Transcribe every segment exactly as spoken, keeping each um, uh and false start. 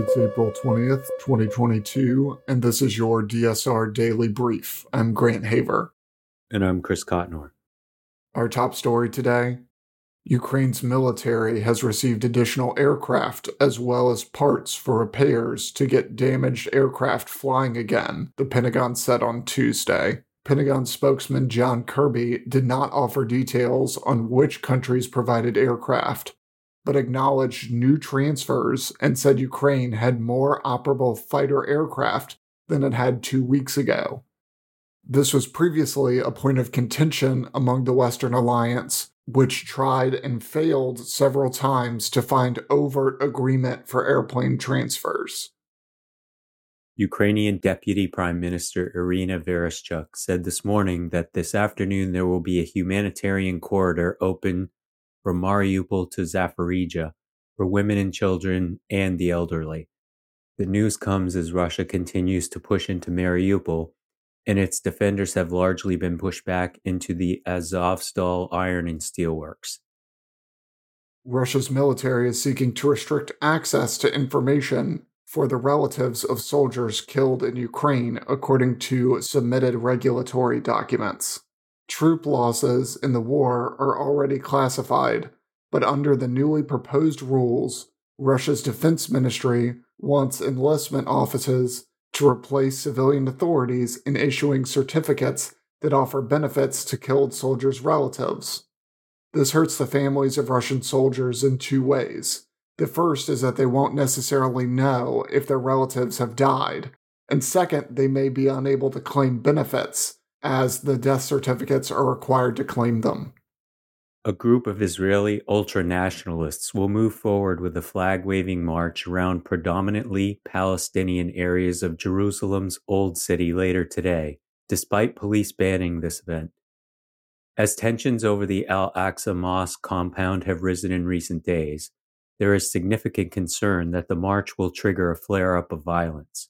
It's April twentieth, twenty twenty-two, and this is your D S R Daily Brief. I'm Grant Haver. And I'm Chris Kottnor. Our top story today: Ukraine's military has received additional aircraft as well as parts for repairs to get damaged aircraft flying again, the Pentagon said on Tuesday. Pentagon spokesman John Kirby did not offer details on which countries provided aircraft, but acknowledged new transfers and said Ukraine had more operable fighter aircraft than it had two weeks ago. This was previously a point of contention among the Western alliance, which tried and failed several times to find overt agreement for airplane transfers. Ukrainian Deputy Prime Minister Irina Vereshchuk said this morning that this afternoon there will be a humanitarian corridor open from Mariupol to Zaporizhia for women and children and the elderly. The news comes as Russia continues to push into Mariupol, and its defenders have largely been pushed back into the Azovstal iron and steelworks. Russia's military is seeking to restrict access to information for the relatives of soldiers killed in Ukraine, according to submitted regulatory documents. Troop losses in the war are already classified, but under the newly proposed rules, Russia's defense ministry wants enlistment offices to replace civilian authorities in issuing certificates that offer benefits to killed soldiers' relatives. This hurts the families of Russian soldiers in two ways. The first is that they won't necessarily know if their relatives have died, and second, they may be unable to claim benefits, as the death certificates are required to claim them. A group of Israeli ultranationalists will move forward with a flag-waving march around predominantly Palestinian areas of Jerusalem's Old City later today, despite police banning this event. As tensions over the Al-Aqsa mosque compound have risen in recent days, there is significant concern that the march will trigger a flare-up of violence.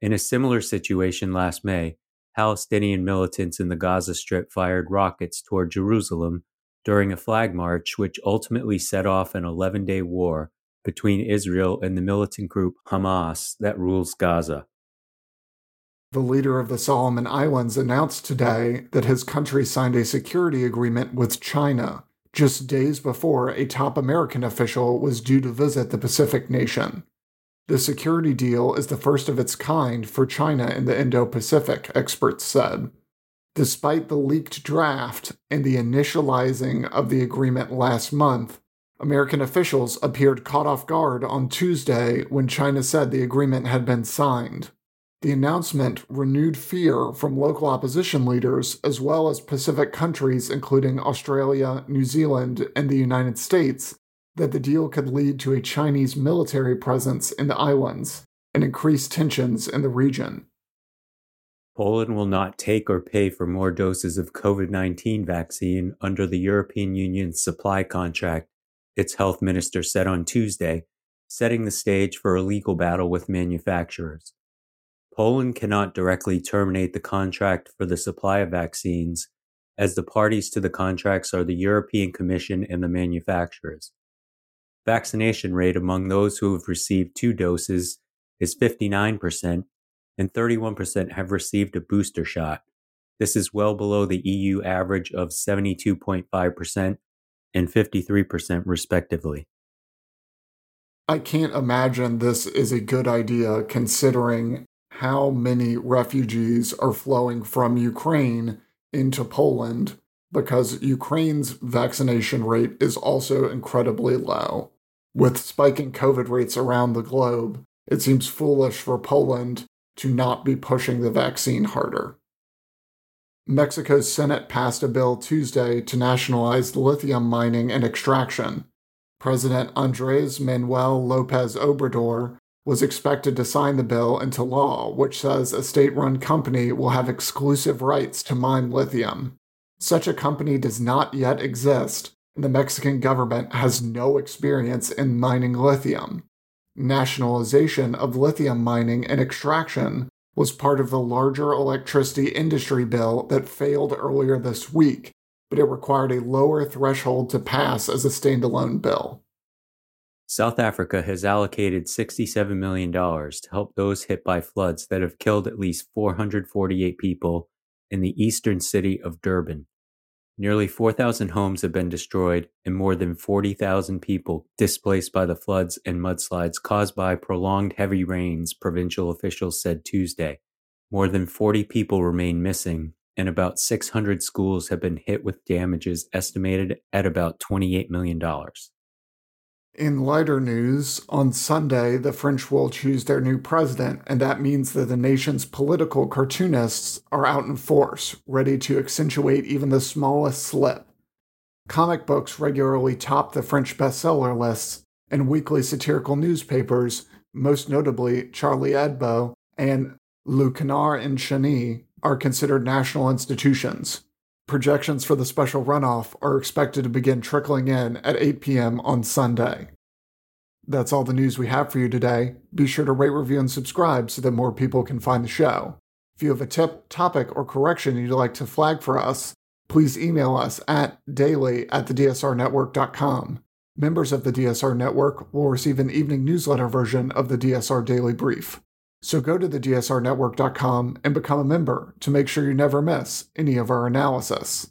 In a similar situation last May, Palestinian militants in the Gaza Strip fired rockets toward Jerusalem during a flag march, which ultimately set off an eleven-day war between Israel and the militant group Hamas that rules Gaza. The leader of the Solomon Islands announced today that his country signed a security agreement with China just days before a top American official was due to visit the Pacific nation. The security deal is the first of its kind for China in the Indo-Pacific, experts said. Despite the leaked draft and the initializing of the agreement last month, American officials appeared caught off guard on Tuesday when China said the agreement had been signed. The announcement renewed fear from local opposition leaders as well as Pacific countries including Australia, New Zealand, and the United States that the deal could lead to a Chinese military presence in the islands and increase tensions in the region. Poland will not take or pay for more doses of COVID nineteen vaccine under the European Union's supply contract, its health minister said on Tuesday, setting the stage for a legal battle with manufacturers. Poland cannot directly terminate the contract for the supply of vaccines, as the parties to the contracts are the European Commission and the manufacturers. Vaccination rate among those who have received two doses is fifty-nine percent, and thirty-one percent have received a booster shot. This is well below the E U average of seventy-two point five percent and fifty-three percent respectively. I can't imagine this is a good idea considering how many refugees are flowing from Ukraine into Poland, because Ukraine's vaccination rate is also incredibly low. With spiking COVID rates around the globe, it seems foolish for Poland to not be pushing the vaccine harder. Mexico's Senate passed a bill Tuesday to nationalize lithium mining and extraction. President Andrés Manuel López Obrador was expected to sign the bill into law, which says a state-run company will have exclusive rights to mine lithium. Such a company does not yet exist, and the Mexican government has no experience in mining lithium. Nationalization of lithium mining and extraction was part of the larger electricity industry bill that failed earlier this week, but it required a lower threshold to pass as a standalone bill. South Africa has allocated sixty-seven million dollars to help those hit by floods that have killed at least four hundred forty-eight people in the eastern city of Durban. Nearly four thousand homes have been destroyed and more than forty thousand people displaced by the floods and mudslides caused by prolonged heavy rains, provincial officials said Tuesday. More than forty people remain missing, and about six hundred schools have been hit with damages estimated at about twenty-eight million dollars. In lighter news, on Sunday, the French will choose their new president, and that means that the nation's political cartoonists are out in force, ready to accentuate even the smallest slip. Comic books regularly top the French bestseller lists, and weekly satirical newspapers, most notably Charlie Hebdo and Le Canard Enchaîné, are considered national institutions. Projections for the special runoff are expected to begin trickling in at eight p.m. on Sunday. That's all the news we have for you today. Be sure to rate, review, and subscribe so that more people can find the show. If you have a tip, topic, or correction you'd like to flag for us, please email us at daily at the d s r network dot com. Members of the D S R Network will receive an evening newsletter version of the D S R Daily Brief. So go to the d s r network dot com and become a member to make sure you never miss any of our analysis.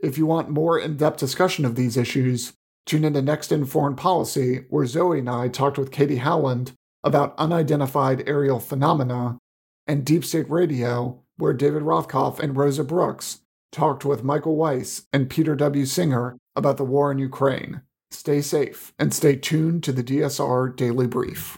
If you want more in-depth discussion of these issues, tune into Next in Foreign Policy, where Zoe and I talked with Katie Howland about unidentified aerial phenomena, and Deep State Radio, where David Rothkopf and Rosa Brooks talked with Michael Weiss and Peter W. Singer about the war in Ukraine. Stay safe and stay tuned to the D S R Daily Brief.